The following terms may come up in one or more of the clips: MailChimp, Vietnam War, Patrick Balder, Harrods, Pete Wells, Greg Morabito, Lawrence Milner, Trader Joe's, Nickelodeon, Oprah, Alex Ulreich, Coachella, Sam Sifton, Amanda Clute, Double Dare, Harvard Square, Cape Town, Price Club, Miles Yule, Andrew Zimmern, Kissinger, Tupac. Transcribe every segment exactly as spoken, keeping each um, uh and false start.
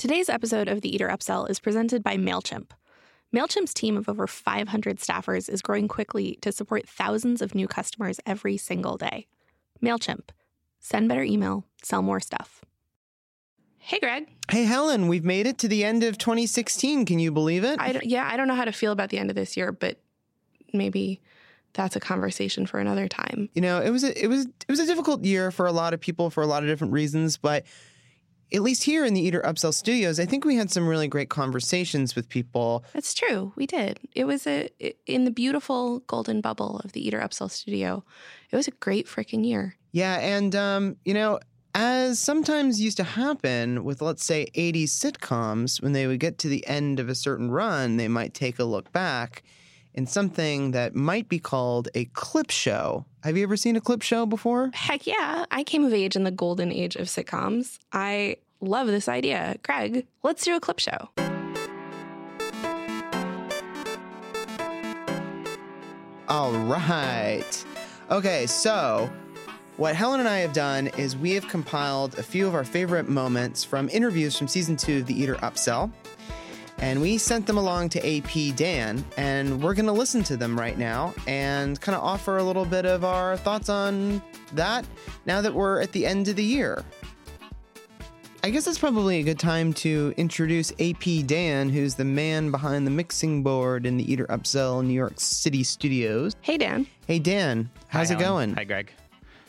Today's episode of The Eater Upsell is presented by MailChimp. MailChimp's team of over five hundred staffers is growing quickly to support thousands of new customers every single day. MailChimp. Send better email, sell more stuff. Hey, Greg. Hey, Helen. We've made it to the end of twenty sixteen. Can you believe it? I don't, yeah, I don't know how to feel about the end of this year, but maybe that's a conversation for another time. You know, it was a, it was it was a difficult year for a lot of people for a lot of different reasons, but at least here in the Eater Upsell Studios, I think we had some really great conversations with people. That's true. We did. It was a in the beautiful golden bubble of the Eater Upsell Studio. It was a great freaking year. Yeah, and um, you know, as sometimes used to happen with, let's say, eighties sitcoms, when they would get to the end of a certain run, they might take a look back in something that might be called a clip show. Have you ever seen a clip show before? Heck yeah. I came of age in the golden age of sitcoms. I love this idea. Greg, let's do a clip show. All right. Okay, so what Helen and I have done is we have compiled a few of our favorite moments from interviews from season two of The Eater Upsell. And we sent them along to A P Dan, and we're going to listen to them right now and kind of offer a little bit of our thoughts on that now that we're at the end of the year. I guess it's probably a good time to introduce A P Dan, who's the man behind the mixing board in the Eater Upsell New York City studios. Hey, Dan. Hey, Dan. How's Hi, it Helen. Going? Hi, Greg.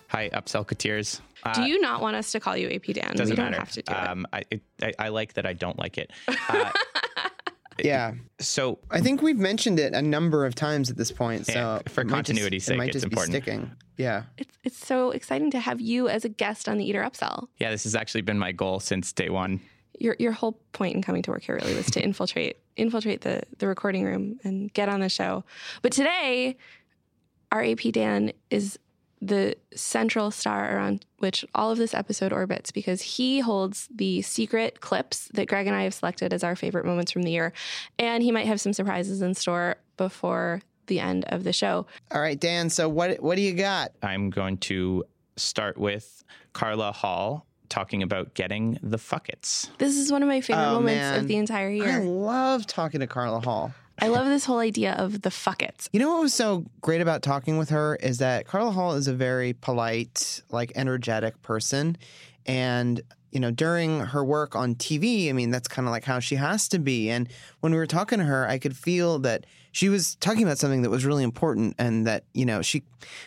Hi, Upsell Couturiers. Uh, do you not want us to call you A P Dan? Doesn't we don't matter. Have to do um, it. I, it I, I like that I don't like it. Uh, yeah. So I think we've mentioned it a number of times at this point. Yeah, so for continuity's sake, it might just be sticking. Yeah. It's it's so exciting to have you as a guest on the Eater Upsell. Yeah, this has actually been my goal since day one. Your your whole point in coming to work here really was to infiltrate infiltrate the the recording room and get on the show. But today, our A P Dan is the central star around which all of this episode orbits, because he holds the secret clips that Greg and I have selected as our favorite moments from the year. And he might have some surprises in store before the end of the show. All right, Dan, so what what do you got? I'm going to start with Carla Hall talking about getting the fuckets. This is one of my favorite oh, moments man. of the entire year. I love talking to Carla Hall. I love this whole idea of the fuckets. You know what was so great about talking with her is that Carla Hall is a very polite, like, energetic person. And, you know, during her work on T V, I mean, that's kind of like how she has to be. And when we were talking to her, I could feel that she was talking about something that was really important, and that, you know, she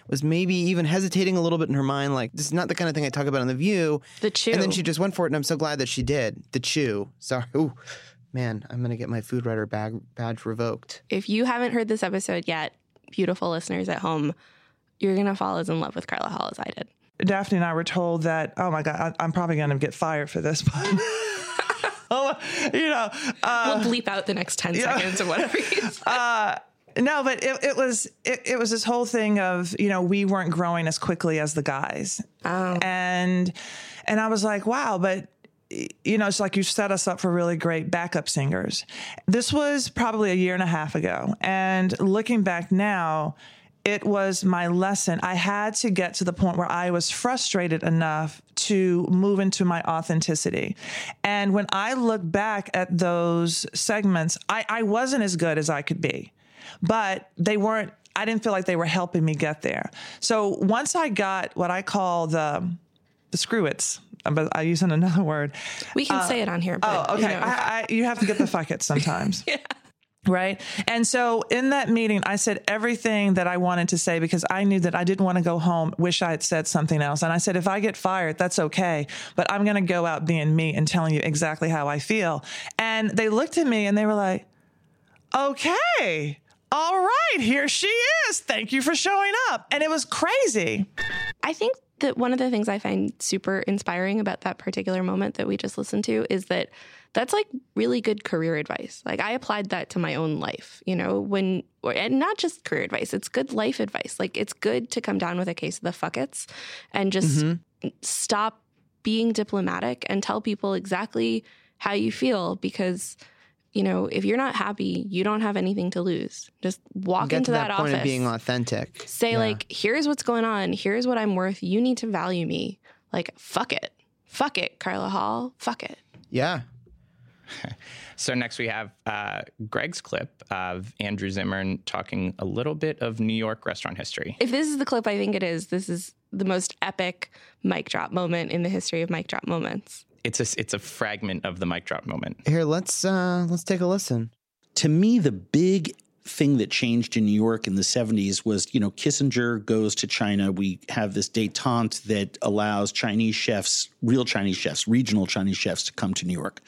was maybe even hesitating a little bit in her mind, like, this is not the kind of thing I talk about on The View. The chew. And then she just went for it, and I'm so glad that she did. The chew. Sorry. Ooh. Man, I'm going to get my food writer bag, badge revoked. If you haven't heard this episode yet, beautiful listeners at home, you're going to fall as in love with Carla Hall as I did. Daphne and I were told that, oh, my God, I, I'm probably going to get fired for this. But, you know. Uh, we'll bleep out the next ten yeah. seconds or whatever you said. Uh, no, but it, it was it, it was this whole thing of, you know, we weren't growing as quickly as the guys. Oh. And, and I was like, wow, but. You know, it's like you set us up for really great backup singers. This was probably a year and a half ago. And looking back now, it was my lesson. I had to get to the point where I was frustrated enough to move into my authenticity. And when I look back at those segments, I, I wasn't as good as I could be, but they weren't, I didn't feel like they were helping me get there. So once I got what I call the, the screw-its, but I use another word. We can uh, say it on here. But, oh, okay. You, know. I, I, you have to get the fuck it sometimes. Yeah. Right. And so in that meeting, I said everything that I wanted to say, because I knew that I didn't want to go home, wish I had said something else. And I said, if I get fired, that's okay, but I'm going to go out being me and telling you exactly how I feel. And they looked at me and they were like, okay, all right, here she is. Thank you for showing up. And it was crazy. I think that one of the things I find super inspiring about that particular moment that we just listened to is that that's like really good career advice. Like, I applied that to my own life, you know, when, or, and not just career advice, it's good life advice. Like, it's good to come down with a case of the fuckets and just mm-hmm. stop being diplomatic and tell people exactly how you feel, because, you know, if you're not happy, you don't have anything to lose. Just walk into that, that point office. Of being authentic. Say yeah. like, here's what's going on. Here's what I'm worth. You need to value me. Like, fuck it. Fuck it, Carla Hall. Fuck it. Yeah. So next we have uh, Greg's clip of Andrew Zimmern talking a little bit of New York restaurant history. If this is the clip I think it is, this is the most epic mic drop moment in the history of mic drop moments. It's a, it's a fragment of the mic drop moment. Here, let's uh, let's take a listen. To me, the big thing that changed in New York in the seventies was, you know, Kissinger goes to China. We have this détente that allows Chinese chefs, real Chinese chefs, regional Chinese chefs to come to New York.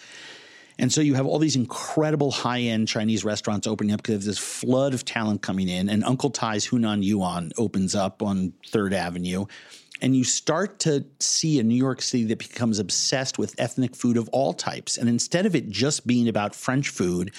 And so you have all these incredible high-end Chinese restaurants opening up because there's this flood of talent coming in. And Uncle Tai's Hunan Yuan opens up on Third Avenue. And you start to see a New York City that becomes obsessed with ethnic food of all types. And instead of it just being about French food,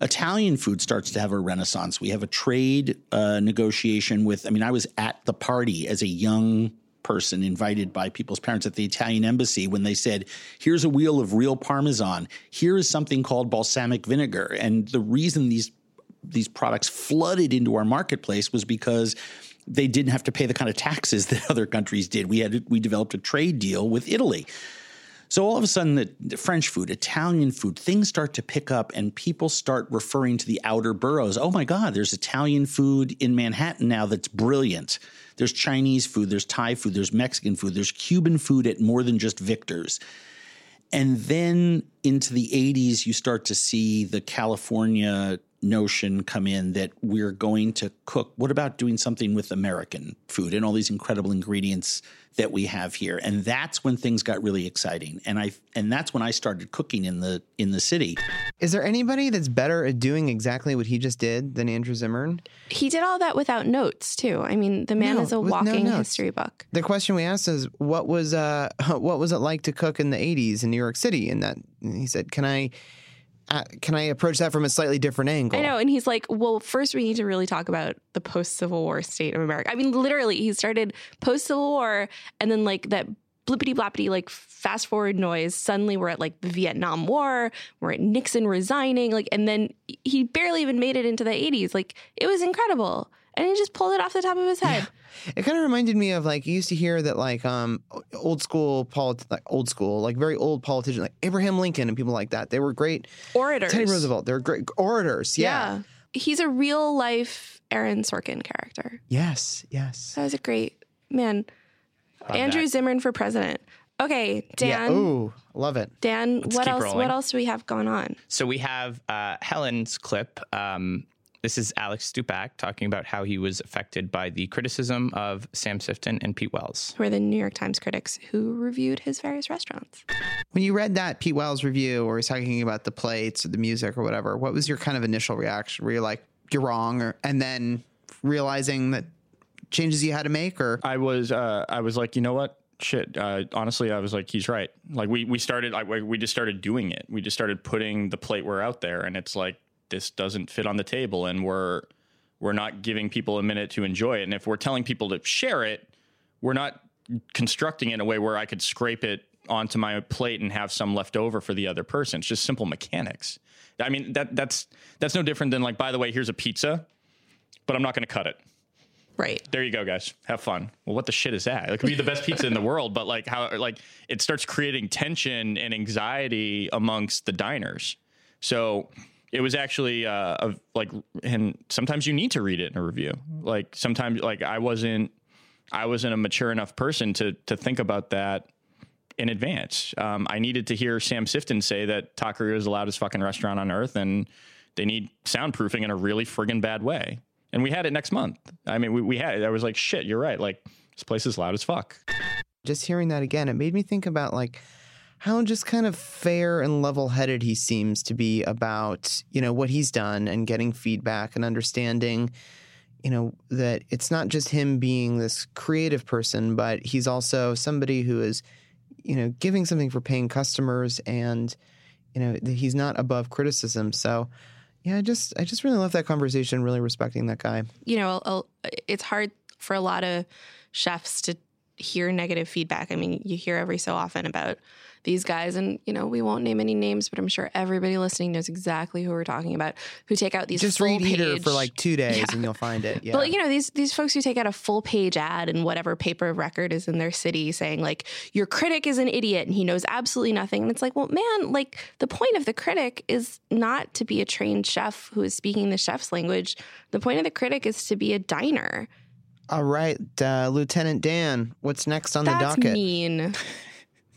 Italian food starts to have a renaissance. We have a trade uh, negotiation with – I mean, I was at the party as a young person invited by people's parents at the Italian embassy when they said, here's a wheel of real Parmesan. Here is something called balsamic vinegar. And the reason these these products flooded into our marketplace was because – they didn't have to pay the kind of taxes that other countries did. We had we developed a trade deal with Italy. So all of a sudden, the, the French food, Italian food, things start to pick up and people start referring to the outer boroughs. Oh, my God, there's Italian food in Manhattan now that's brilliant. There's Chinese food. There's Thai food. There's Mexican food. There's Cuban food at more than just Victor's. And then into the eighties, you start to see the California notion come in that we're going to cook. What about doing something with American food and all these incredible ingredients that we have here? And that's when things got really exciting. And I and that's when I started cooking in the in the city. Is there anybody that's better at doing exactly what he just did than Andrew Zimmern? He did all that without notes too. I mean, the man no, is a walking no history book. The question we asked is, what was uh what was it like to cook in the eighties in New York City? And that he said, can I Uh, can I approach that from a slightly different angle? I know. And he's like, well, first we need to really talk about the post-Civil War state of America. I mean, literally, he started post-Civil War and then like that blippity-bloppity, like fast forward noise. Suddenly we're at like the Vietnam War. We're at Nixon resigning. Like, and then he barely even made it into the eighties. Like, it was incredible. And he just pulled it off the top of his head. Yeah. It kind of reminded me of like, you used to hear that like um, old school, polit- like old school, like very old politicians, like Abraham Lincoln and people like that. They were great orators. Teddy Roosevelt. They were great orators. Yeah. yeah. He's a real life Aaron Sorkin character. Yes. Yes. That was a great man. Love Andrew that. Zimmern for president. Okay, Dan. Yeah. Ooh, love it. Dan, Let's what else rolling. What else do we have going on? So we have uh, Helen's clip. Um This is Alex Stupak talking about how he was affected by the criticism of Sam Sifton and Pete Wells, who are the New York Times critics who reviewed his various restaurants. When you read that Pete Wells review or he's talking about the plates or the music or whatever, what was your kind of initial reaction? Were you like, you're wrong? Or, and then realizing that changes you had to make? Or I was uh, I was like, you know what? Shit. Uh, honestly, I was like, he's right. Like we, we started, I, we just started doing it. We just started putting the plateware out there. And it's like, this doesn't fit on the table and we're we're not giving people a minute to enjoy it. And if we're telling people to share it, we're not constructing it in a way where I could scrape it onto my plate and have some left over for the other person. It's just simple mechanics. I mean, that that's that's no different than like, by the way, here's a pizza, but I'm not going to cut it. Right. There you go, guys. Have fun. Well, what the shit is that? It could be the best pizza in the world, but like how like it starts creating tension and anxiety amongst the diners. So it was actually uh, a, like, and sometimes you need to read it in a review. Like sometimes, like I wasn't, I wasn't a mature enough person to to think about that in advance. Um, I needed to hear Sam Sifton say that Taqueria is the loudest fucking restaurant on earth, and they need soundproofing in a really friggin' bad way. And we had it next month. I mean, we we had it. I was like, shit, you're right. Like this place is loud as fuck. Just hearing that again, it made me think about like how just kind of fair and level-headed he seems to be about, you know, what he's done and getting feedback and understanding, you know, that it's not just him being this creative person, but he's also somebody who is, you know, giving something for paying customers and, you know, he's not above criticism. So, yeah, I just I just really love that conversation, really respecting that guy. You know, I'll, I'll, it's hard for a lot of chefs to hear negative feedback. I mean, you hear every so often about these guys, and, you know, we won't name any names, but I'm sure everybody listening knows exactly who we're talking about, who take out these just full read page, Eater for like two days yeah. and you'll find it. Yeah. But, you know, these these folks who take out a full page ad in whatever paper of record is in their city saying, like, your critic is an idiot and he knows absolutely nothing. And it's like, well, man, like, the point of the critic is not to be a trained chef who is speaking the chef's language. The point of the critic is to be a diner. All right, uh, Lieutenant Dan, what's next on That's the docket? That's mean.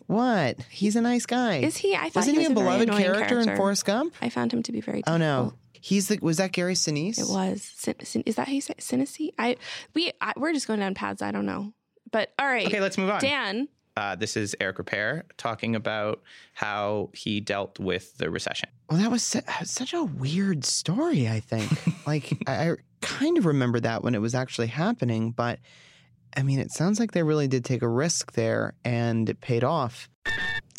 What? He's a nice guy. Is he? I thought Wasn't he was he a beloved character, character in Forrest Gump? I found him to be very difficult. Oh, no. He's the, was that Gary Sinise? It was. Sin, sin, is that how you say Sinise? I, we, I, we're just going down paths. I don't know. But all right. Okay, let's move on. Dan. Uh, this is Eric Repair talking about how he dealt with the recession. Well, that was su- such a weird story, I think. Like, I, I kind of remember that when it was actually happening, but I mean, it sounds like they really did take a risk there, and it paid off.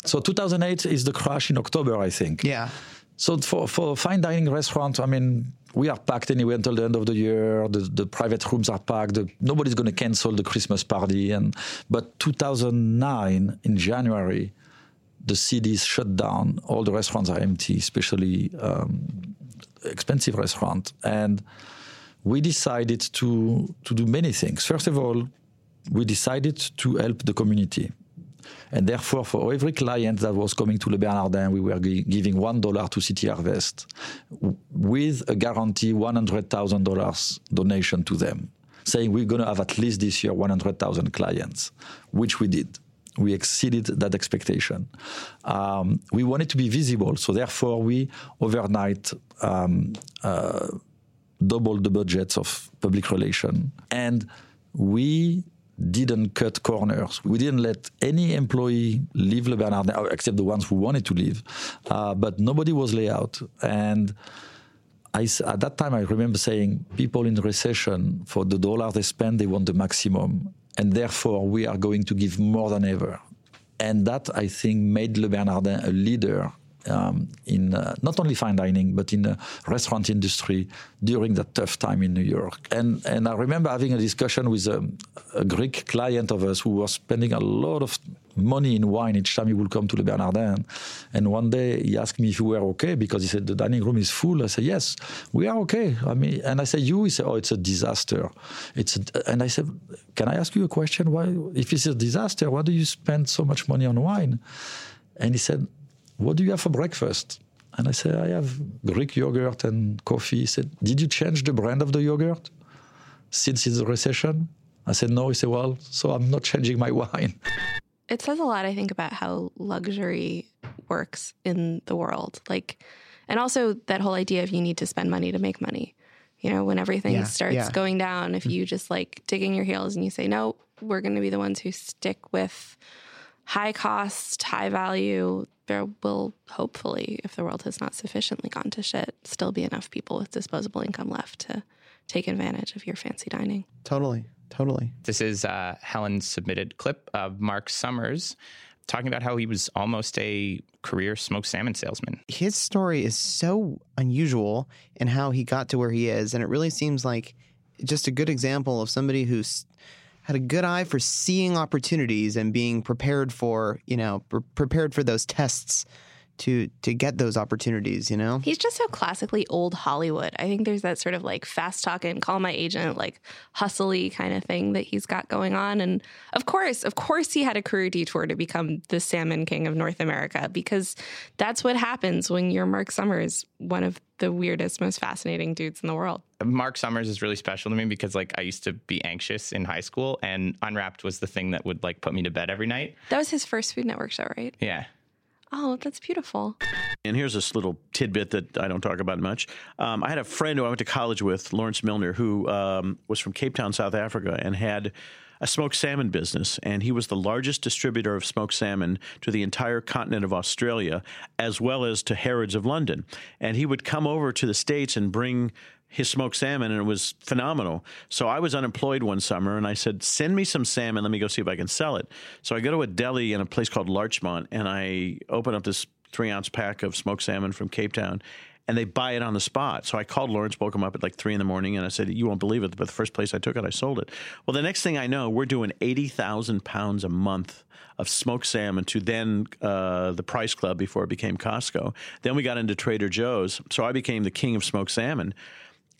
So two thousand eight is the crash in October, I think. Yeah. So for, for fine dining restaurants, I mean, we are packed anyway until the end of the year. The, the private rooms are packed. The, nobody's going to cancel the Christmas party. And But two thousand nine, in January, the cities shut down. All the restaurants are empty, especially um, expensive restaurants. And we decided to to do many things. First of all, we decided to help the community. And therefore, for every client that was coming to Le Bernardin, we were g- giving one dollar to City Harvest w- with a guarantee one hundred thousand dollars donation to them, saying we're going to have at least this year one hundred thousand clients, which we did. We exceeded that expectation. Um, we wanted to be visible. So therefore, we overnight um, uh, doubled the budgets of public relations. And we didn't cut corners. We didn't let any employee leave Le Bernardin, except the ones who wanted to leave. Uh, but nobody was laid out. And I, at that time, I remember saying, people in recession, for the dollar they spend, they want the maximum. And therefore, we are going to give more than ever. And that, I think, made Le Bernardin a leader um, in uh, not only fine dining, but in the restaurant industry during that tough time in New York. And and I remember having a discussion with a, a Greek client of us who was spending a lot of money in wine each time he would come to Le Bernardin. And one day he asked me if we were okay, because he said, the dining room is full. I said, yes, we are okay. I mean, and I said, you? He said, oh, it's a disaster. It's a, and I said, can I ask you a question? Why, if it's a disaster, why do you spend so much money on wine? And he said, what do you have for breakfast? And I said, I have Greek yogurt and coffee. He said, did you change the brand of the yogurt since it's a recession? I said, no. He said, well, so I'm not changing my wine. It says a lot, I think, about how luxury works in the world. Like, and also that whole idea of you need to spend money to make money. You know, when everything yeah, starts yeah. going down, if you just like dig in your heels and you say, no, we're going to be the ones who stick with high cost, high value, there will hopefully, if the world has not sufficiently gone to shit, still be enough people with disposable income left to take advantage of your fancy dining. Totally, totally. This is uh, Helen's submitted clip of Mark Summers talking about how he was almost a career smoked salmon salesman. His story is so unusual in how he got to where he is, and it really seems like just a good example of somebody who's had a good eye for seeing opportunities and being prepared for, you know, pre- prepared for those tests to to get those opportunities, you know? He's just so classically old Hollywood. I think there's that sort of like fast talking, call my agent, like hustle-y kind of thing that he's got going on. And of course, of course he had a career detour to become the salmon king of North America, because that's what happens when you're Mark Summers, one of the weirdest, most fascinating dudes in the world. Mark Summers is really special to me because, like, I used to be anxious in high school, and Unwrapped was the thing that would, like, put me to bed every night. That was his first Food Network show, right? Yeah. Oh, that's beautiful. And here's this little tidbit that I don't talk about much. Um, I had a friend who I went to college with, Lawrence Milner, who um, was from Cape Town, South Africa, and had a smoked salmon business, and he was the largest distributor of smoked salmon to the entire continent of Australia, as well as to Harrods of London. And he would come over to the States and bring his smoked salmon, and it was phenomenal. So I was unemployed one summer, and I said, send me some salmon. Let me go see if I can sell it. So I go to a deli in a place called Larchmont, and I open up this three-ounce pack of smoked salmon from Cape Town, and they buy it on the spot. So I called Lawrence, woke him up at like three in the morning, and I said, you won't believe it, but the first place I took it, I sold it. Well, the next thing I know, we're doing eighty thousand pounds a month of smoked salmon to then uh, the Price Club before it became Costco. Then we got into Trader Joe's, so I became the king of smoked salmon.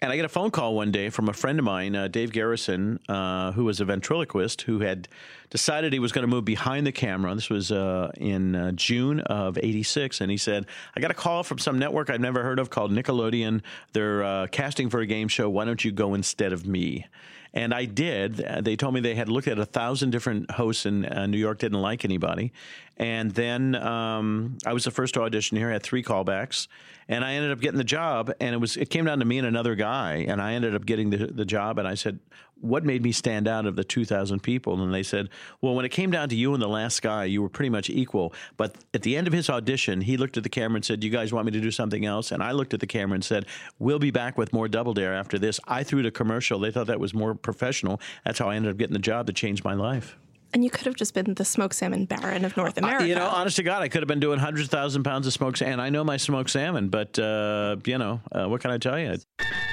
And I get a phone call one day from a friend of mine, uh, Dave Garrison, uh, who was a ventriloquist, who had decided he was going to move behind the camera. This was uh, in uh, June of eighty-six. And he said, I got a call from some network I've never heard of called Nickelodeon. They're uh, casting for a game show. Why don't you go instead of me? And I did. They told me they had looked at a thousand different hosts in uh, New York, didn't like anybody. And then um, I was the first to audition here. I had three callbacks, and I ended up getting the job. And it was it came down to me and another guy, and I ended up getting the, the job. And I said, what made me stand out of the two thousand people? And they said, well, when it came down to you and the last guy, you were pretty much equal. But at the end of his audition, he looked at the camera and said, you guys want me to do something else? And I looked at the camera and said, we'll be back with more Double Dare after this. I threw to commercial. They thought that was more professional. That's how I ended up getting the job that changed my life. And you could have just been the smoked salmon baron of North America. I, you know, honest to God, I could have been doing one hundred thousand pounds of smoked salmon. I know my smoked salmon, but, uh, you know, uh, what can I tell you?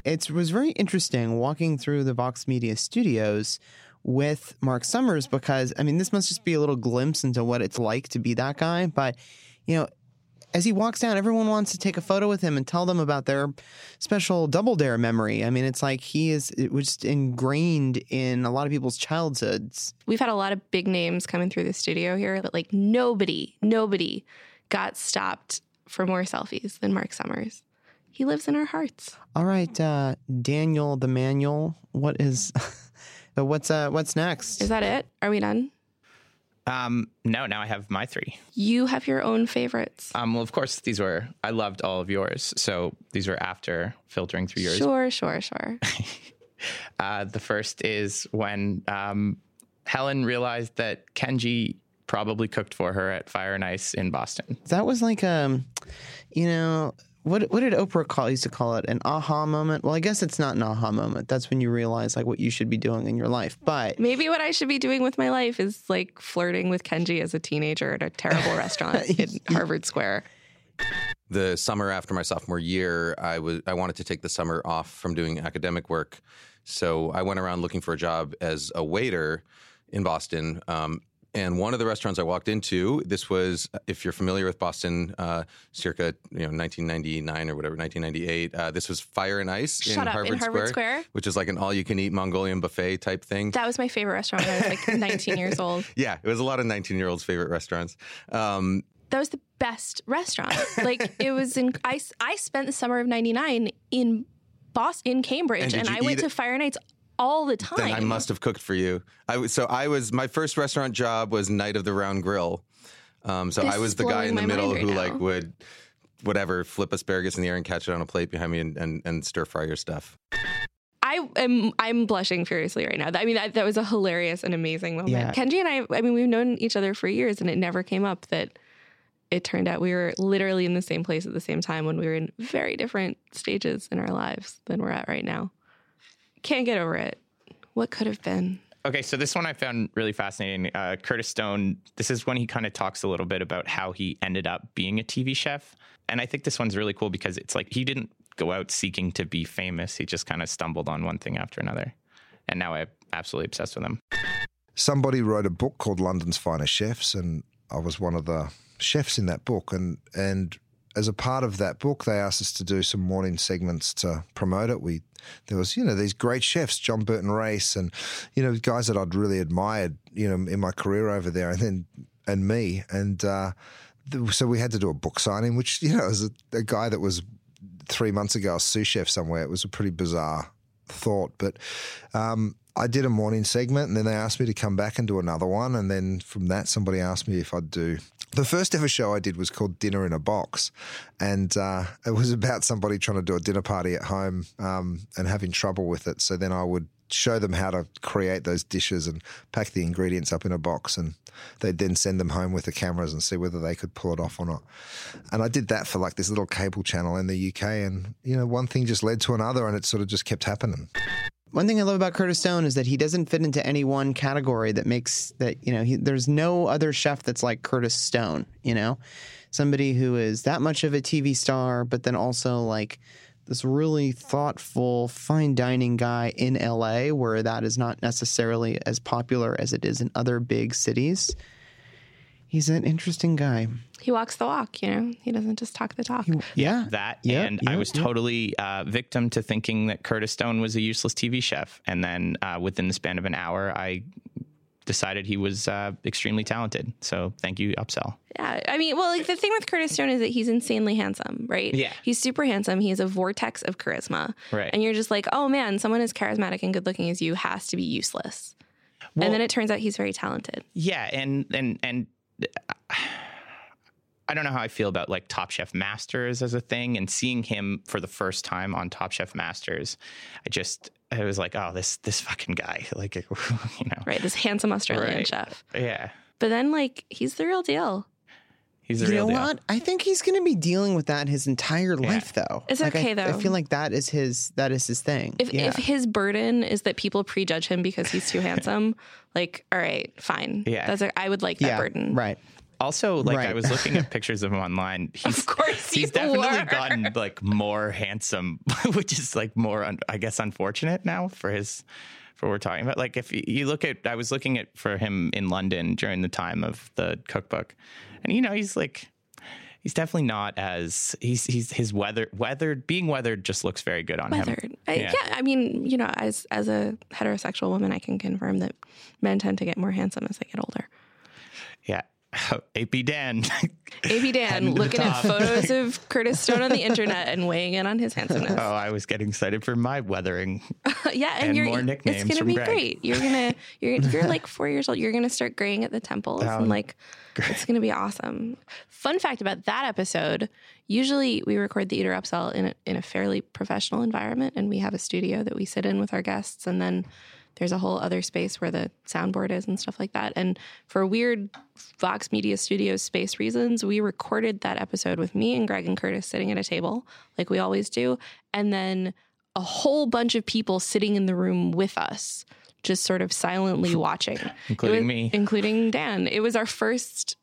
It was very interesting walking through the Vox Media studios with Mark Summers because, I mean, this must just be a little glimpse into what it's like to be that guy. But, you know, as he walks down, everyone wants to take a photo with him and tell them about their special Double Dare memory. I mean, it's like he is it was just ingrained in a lot of people's childhoods. We've had a lot of big names coming through the studio here, but like nobody, nobody got stopped for more selfies than Mark Summers. He lives in our hearts. All right, uh, Daniel the Manual, what is what's uh, what's next? Is that it? Are we done? Um, no, now I have my three. You have your own favorites. Um, well, of course, these were, I loved all of yours. So these were after filtering through yours. Sure, sure, sure. uh, the first is when um, Helen realized that Kenji probably cooked for her at Fire and Ice in Boston. That was like, um, you know, what what did Oprah call, used to call it? An aha moment? Well, I guess it's not an aha moment. That's when you realize like what you should be doing in your life. But maybe what I should be doing with my life is like flirting with Kenji as a teenager at a terrible restaurant in Harvard Square. The summer after my sophomore year, I was I wanted to take the summer off from doing academic work. So I went around looking for a job as a waiter in Boston. Um And one of the restaurants I walked into, this was, if you're familiar with Boston, uh, circa you know nineteen ninety-nine or whatever, nineteen ninety-eight. Uh, this was Fire and Ice Shut in, up, Harvard, in Harvard Square, Square, which is like an all-you-can-eat Mongolian buffet type thing. That was my favorite restaurant when I was like nineteen years old. Yeah, it was a lot of nineteen-year-olds' favorite restaurants. Um, that was the best restaurant. Like it was in. I, I spent the summer of ninety-nine in Boston, in Cambridge, and, and I went it? to Fire and Ice. All the time. Then I must have cooked for you. I so I was my first restaurant job was Night of the Round Grill. Um, so this I was the guy in the middle right who now. like would whatever flip asparagus in the air and catch it on a plate behind me and, and, and stir fry your stuff. I am I'm blushing furiously right now. I mean that, that was a hilarious and amazing moment. Yeah. Kenji and I. I mean we've known each other for years, and it never came up that it turned out we were literally in the same place at the same time when we were in very different stages in our lives than we're at right now. Can't get over it. What could have been? Okay, so this one I found really fascinating. Uh, Curtis Stone, this is when he kind of talks a little bit about how he ended up being a T V chef. And I think this one's really cool because it's like he didn't go out seeking to be famous. He just kind of stumbled on one thing after another. And now I'm absolutely obsessed with him. Somebody wrote a book called London's Finest Chefs, and I was one of the chefs in that book. And, and as a part of that book, they asked us to do some morning segments to promote it. We There was, you know, these great chefs, John Burton Race and, you know, guys that I'd really admired, you know, in my career over there and then and me. And uh, th- so we had to do a book signing, which, you know, as a, a guy that was three months ago, a sous chef somewhere, it was a pretty bizarre thought. But um, I did a morning segment and then they asked me to come back and do another one. And then from that, somebody asked me if I'd do. The first ever show I did was called Dinner in a Box, and uh, it was about somebody trying to do a dinner party at home um, and having trouble with it. So then I would show them how to create those dishes and pack the ingredients up in a box, and they'd then send them home with the cameras and see whether they could pull it off or not. And I did that for like this little cable channel in the U K, and, you know, one thing just led to another, and it sort of just kept happening. One thing I love about Curtis Stone is that he doesn't fit into any one category that makes that, you know, he, there's no other chef that's like Curtis Stone, you know, somebody who is that much of a T V star, but then also like this really thoughtful, fine dining guy in L A where that is not necessarily as popular as it is in other big cities. He's an interesting guy. He walks the walk, you know? He doesn't just talk the talk. He, yeah. That, yeah, and yeah, I was yeah. totally uh, victim to thinking that Curtis Stone was a useless T V chef. And then uh, within the span of an hour, I decided he was uh, extremely talented. So thank you, Upsell. Yeah, I mean, well, like the thing with Curtis Stone is that he's insanely handsome, right? Yeah. He's super handsome. He has a vortex of charisma. Right. And you're just like, oh, man, someone as charismatic and good-looking as you has to be useless. Well, and then it turns out he's very talented. Yeah, and and and... I don't know how I feel about like Top Chef Masters as a thing, and seeing him for the first time on Top Chef Masters, I just I was like, oh, this this fucking guy, like, you know, right, this handsome Australian right. chef, yeah. But then, like, he's the real deal. He's the you real know deal. What? I think he's going to be dealing with that his entire yeah. life, though. It's like, okay, I, though. I feel like that is his that is his thing. If yeah. if his burden is that people prejudge him because he's too handsome, like, all right, fine. Yeah, that's a, I would like that yeah, burden, right? Also, like right. I was looking at pictures of him online. He's, of course, he's definitely were. gotten like more handsome, which is like more, un- I guess, unfortunate now for his, for what we're talking about. Like if you look at, I was looking at for him in London during the time of the cookbook, and you know he's like, he's definitely not as he's he's his weather weathered being weathered just looks very good on weathered. him. I, yeah. yeah, I mean, you know, as as a heterosexual woman, I can confirm that men tend to get more handsome as they get older. Yeah. A P Dan. A P Dan looking at photos of Curtis Stone on the internet and weighing in on his handsomeness. Oh, I was getting excited for my weathering. yeah, and, and you're, more nicknames. It's gonna from be Greg. Great. You're gonna you're you're like four years old. You're gonna start graying at the temples um, and like great. It's gonna be awesome. Fun fact about that episode: usually we record the Eater Upsell in a, in a fairly professional environment, and we have a studio that we sit in with our guests, and then there's a whole other space where the soundboard is and stuff like that. And for weird Vox Media Studios space reasons, we recorded that episode with me and Greg and Curtis sitting at a table like we always do. And then a whole bunch of people sitting in the room with us, just sort of silently watching. Including was, me. Including Dan. It was our first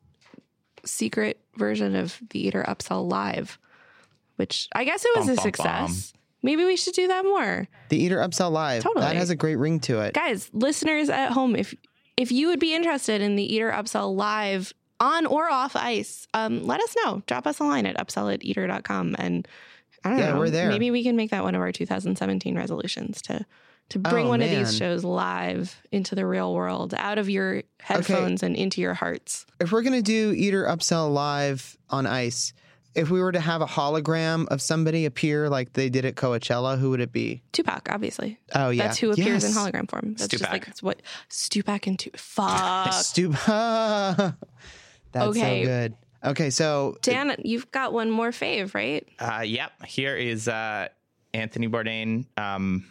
secret version of the Eater Upsell Live, which I guess it was bum, a bum, success. Bum. Maybe we should do that more. The Eater Upsell Live. Totally. That has a great ring to it. Guys, listeners at home, if if you would be interested in the Eater Upsell Live on or off ice, um, let us know. Drop us a line at upsell at eater dot com. And I don't yeah, know. Yeah, we're there. Maybe we can make that one of our two thousand seventeen resolutions to, to bring oh, one man. of these shows live into the real world, out of your headphones okay. and into your hearts. If we're going to do Eater Upsell Live on ice, if we were to have a hologram of somebody appear like they did at Coachella, who would it be? Tupac, obviously. Oh, yeah. That's who appears yes. in hologram form. That's Stupak. Just like, it's what, Stupak and Tupac. Fuck. Stupak. That's okay. so good. Okay, so. Dan, it, you've got one more fave, right? Uh, yep. Here is uh, Anthony Bourdain um,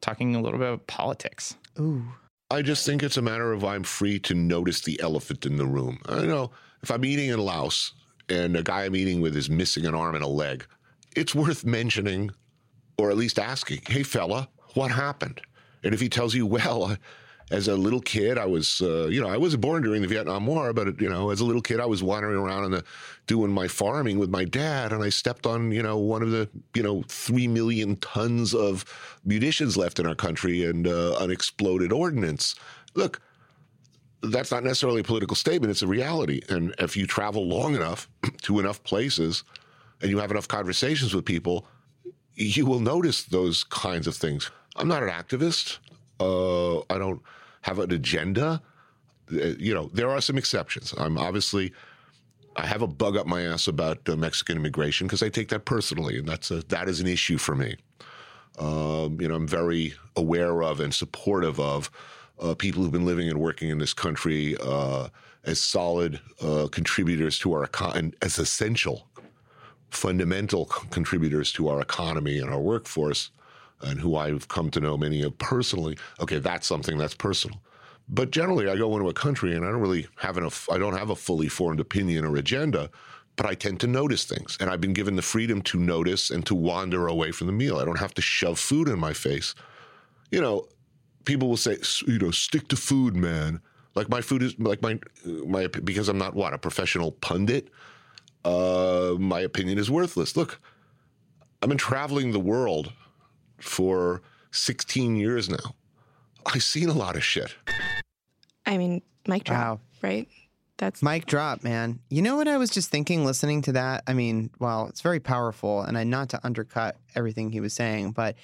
talking a little bit about politics. Ooh. I just think it's a matter of I'm free to notice the elephant in the room. I know if I'm eating in Laos, and a guy I'm eating with is missing an arm and a leg, it's worth mentioning, or at least asking, hey, fella, what happened? And if he tells you, well, as a little kid, I was, uh, you know, I wasn't born during the Vietnam War, but, you know, as a little kid, I was wandering around and doing my farming with my dad, and I stepped on, you know, one of the, you know, three million tons of munitions left in our country and uh, unexploded ordnance. Look, that's not necessarily a political statement. It's a reality. And if you travel long enough to enough places and you have enough conversations with people, you will notice those kinds of things. I'm not an activist. Uh, I don't have an agenda. You know, there are some exceptions. I'm obviously, I have a bug up my ass about uh, Mexican immigration because I take that personally. And that's a, that is an issue for me. Um, you know, I'm very aware of and supportive of Uh, people who've been living and working in this country uh, as solid uh, contributors to our economy, as essential, fundamental c- contributors to our economy and our workforce, and who I've come to know many of personally. Okay, that's something that's personal. But generally, I go into a country and I don't really have enough, I don't have a fully formed opinion or agenda, but I tend to notice things. And I've been given the freedom to notice and to wander away from the meal. I don't have to shove food in my face. you know, people will say, you know, stick to food, man. Like my food is like my my because I'm not what a professional pundit. Uh, my opinion is worthless. Look, I've been traveling the world for sixteen years now. I've seen a lot of shit. I mean, mic drop, wow. Right? That's mic drop, man. You know what I was just thinking listening to that? I mean, wow, it's very powerful, and I not to undercut everything he was saying, but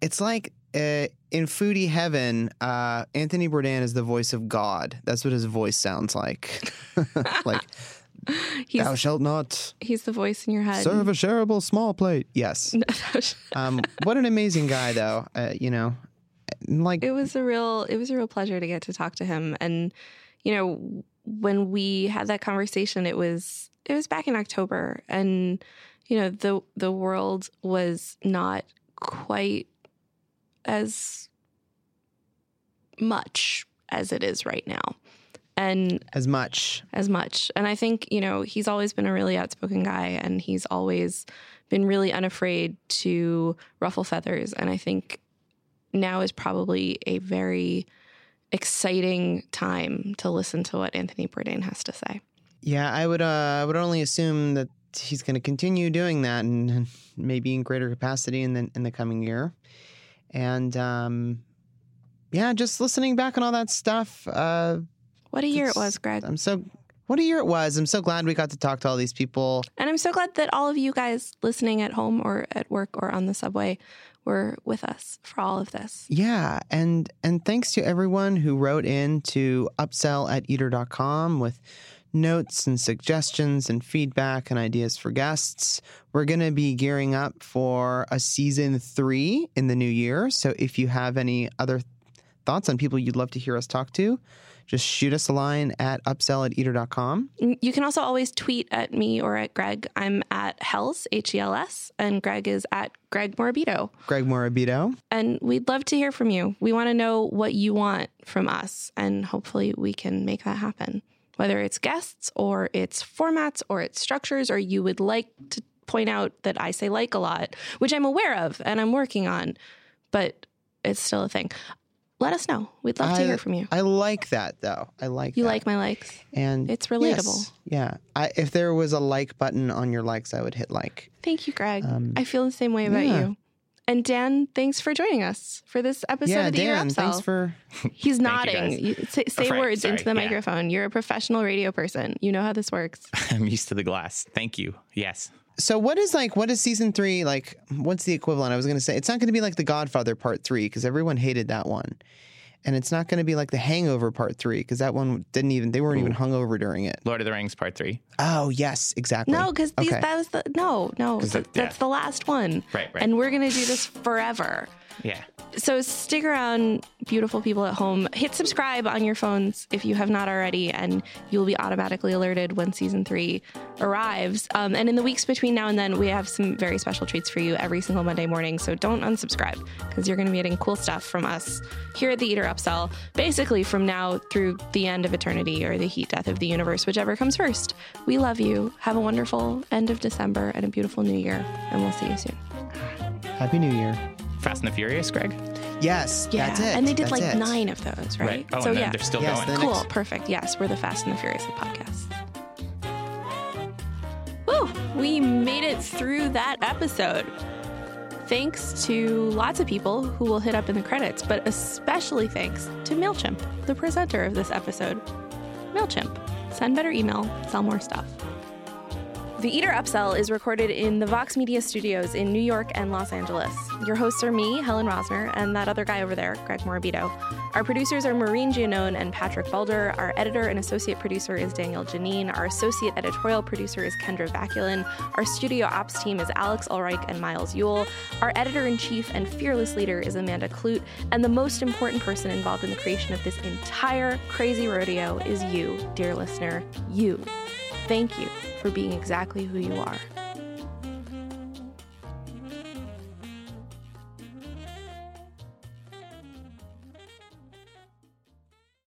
it's like uh, in foodie heaven, uh, Anthony Bourdain is the voice of God. That's what his voice sounds like. Like. He's, thou shalt not. He's the voice in your head. Serve a shareable small plate. Yes. um, what an amazing guy, though. Uh, you know, like it was a real, it was a real pleasure to get to talk to him. And you know, when we had that conversation, it was it was back in October, and you know, the the world was not quite as much as it is right now. And as much as much. And I think, you know, he's always been a really outspoken guy, and he's always been really unafraid to ruffle feathers. And I think now is probably a very exciting time to listen to what Anthony Bourdain has to say. Yeah, I would, uh, I would only assume that he's going to continue doing that, and maybe in greater capacity in the, in the coming year. And, um, yeah, just listening back on all that stuff, uh, What a year it's, it was, Greg. I'm so what a year it was. I'm so glad we got to talk to all these people. And I'm so glad that all of you guys listening at home or at work or on the subway were with us for all of this. Yeah. And and thanks to everyone who wrote in to upsell at eater dot com with notes and suggestions and feedback and ideas for guests. We're going to be gearing up for a season three in the new year. So if you have any other thoughts on people you'd love to hear us talk to, just shoot us a line at upsell at eater dot com. You can also always tweet at me or at Greg. I'm at Hels, H E L S, and Greg is at Greg Morabito. Greg Morabito. And we'd love to hear from you. We want to know what you want from us, and hopefully we can make that happen. Whether it's guests or it's formats or it's structures, or you would like to point out that I say like a lot, which I'm aware of and I'm working on, but it's still a thing. Let us know. We'd love I, to hear from you. I like that, though. I like you that. You like my likes. And it's relatable. Yes, yeah. I, if there was a like button on your likes, I would hit like. Thank you, Greg. Um, I feel the same way about yeah. you. And Dan, thanks for joining us for this episode yeah, of the Eater Upsell. Thanks for. He's nodding. You you, say say words Sorry. into the yeah. microphone. You're a professional radio person. You know how this works. I'm used to the glass. Thank you. Yes. So what is like, what is season three? Like, what's the equivalent? I was going to say, it's not going to be like The Godfather Part Three, because everyone hated that one. And it's not going to be like The Hangover Part Three, because that one didn't even, they weren't Ooh. even hungover during it. Lord of the Rings Part Three. Oh, yes, exactly. No, because okay. that was the, no, no, th- that's yeah. the last one. Right, right. And we're going to do this forever. Yeah. So stick around, beautiful people at home. Hit subscribe on your phones if you have not already, and you'll be automatically alerted when season three arrives. Um, and in the weeks between now and then, we have some very special treats for you every single Monday morning. So don't unsubscribe, because you're going to be getting cool stuff from us here at the Eater Upsell, basically from now through the end of eternity or the heat death of the universe, whichever comes first. We love you. Have a wonderful end of December and a beautiful new year. And we'll see you soon. Happy New Year. Fast and the Furious, Greg? Yes, yeah. That's it. And they did that's like it. nine of those, right? right. Oh, so, and yeah. they're still yes, going. Cool, next... perfect. Yes, we're the Fast and the Furious of podcasts. Woo! We made it through that episode. Thanks to lots of people who will hit up in the credits, but especially thanks to MailChimp, the presenter of this episode. MailChimp. Send better email, sell more stuff. The Eater Upsell is recorded in the Vox Media studios in New York and Los Angeles. Your hosts are me, Helen Rosner, and that other guy over there, Greg Morabito. Our producers are Maureen Giannone and Patrick Balder. Our editor and associate producer is Daniel Janine. Our associate editorial producer is Kendra Vaculin. Our studio ops team is Alex Ulreich and Miles Yule. Our editor-in-chief and fearless leader is Amanda Clute. And the most important person involved in the creation of this entire crazy rodeo is you, dear listener, you. Thank you for being exactly who you are.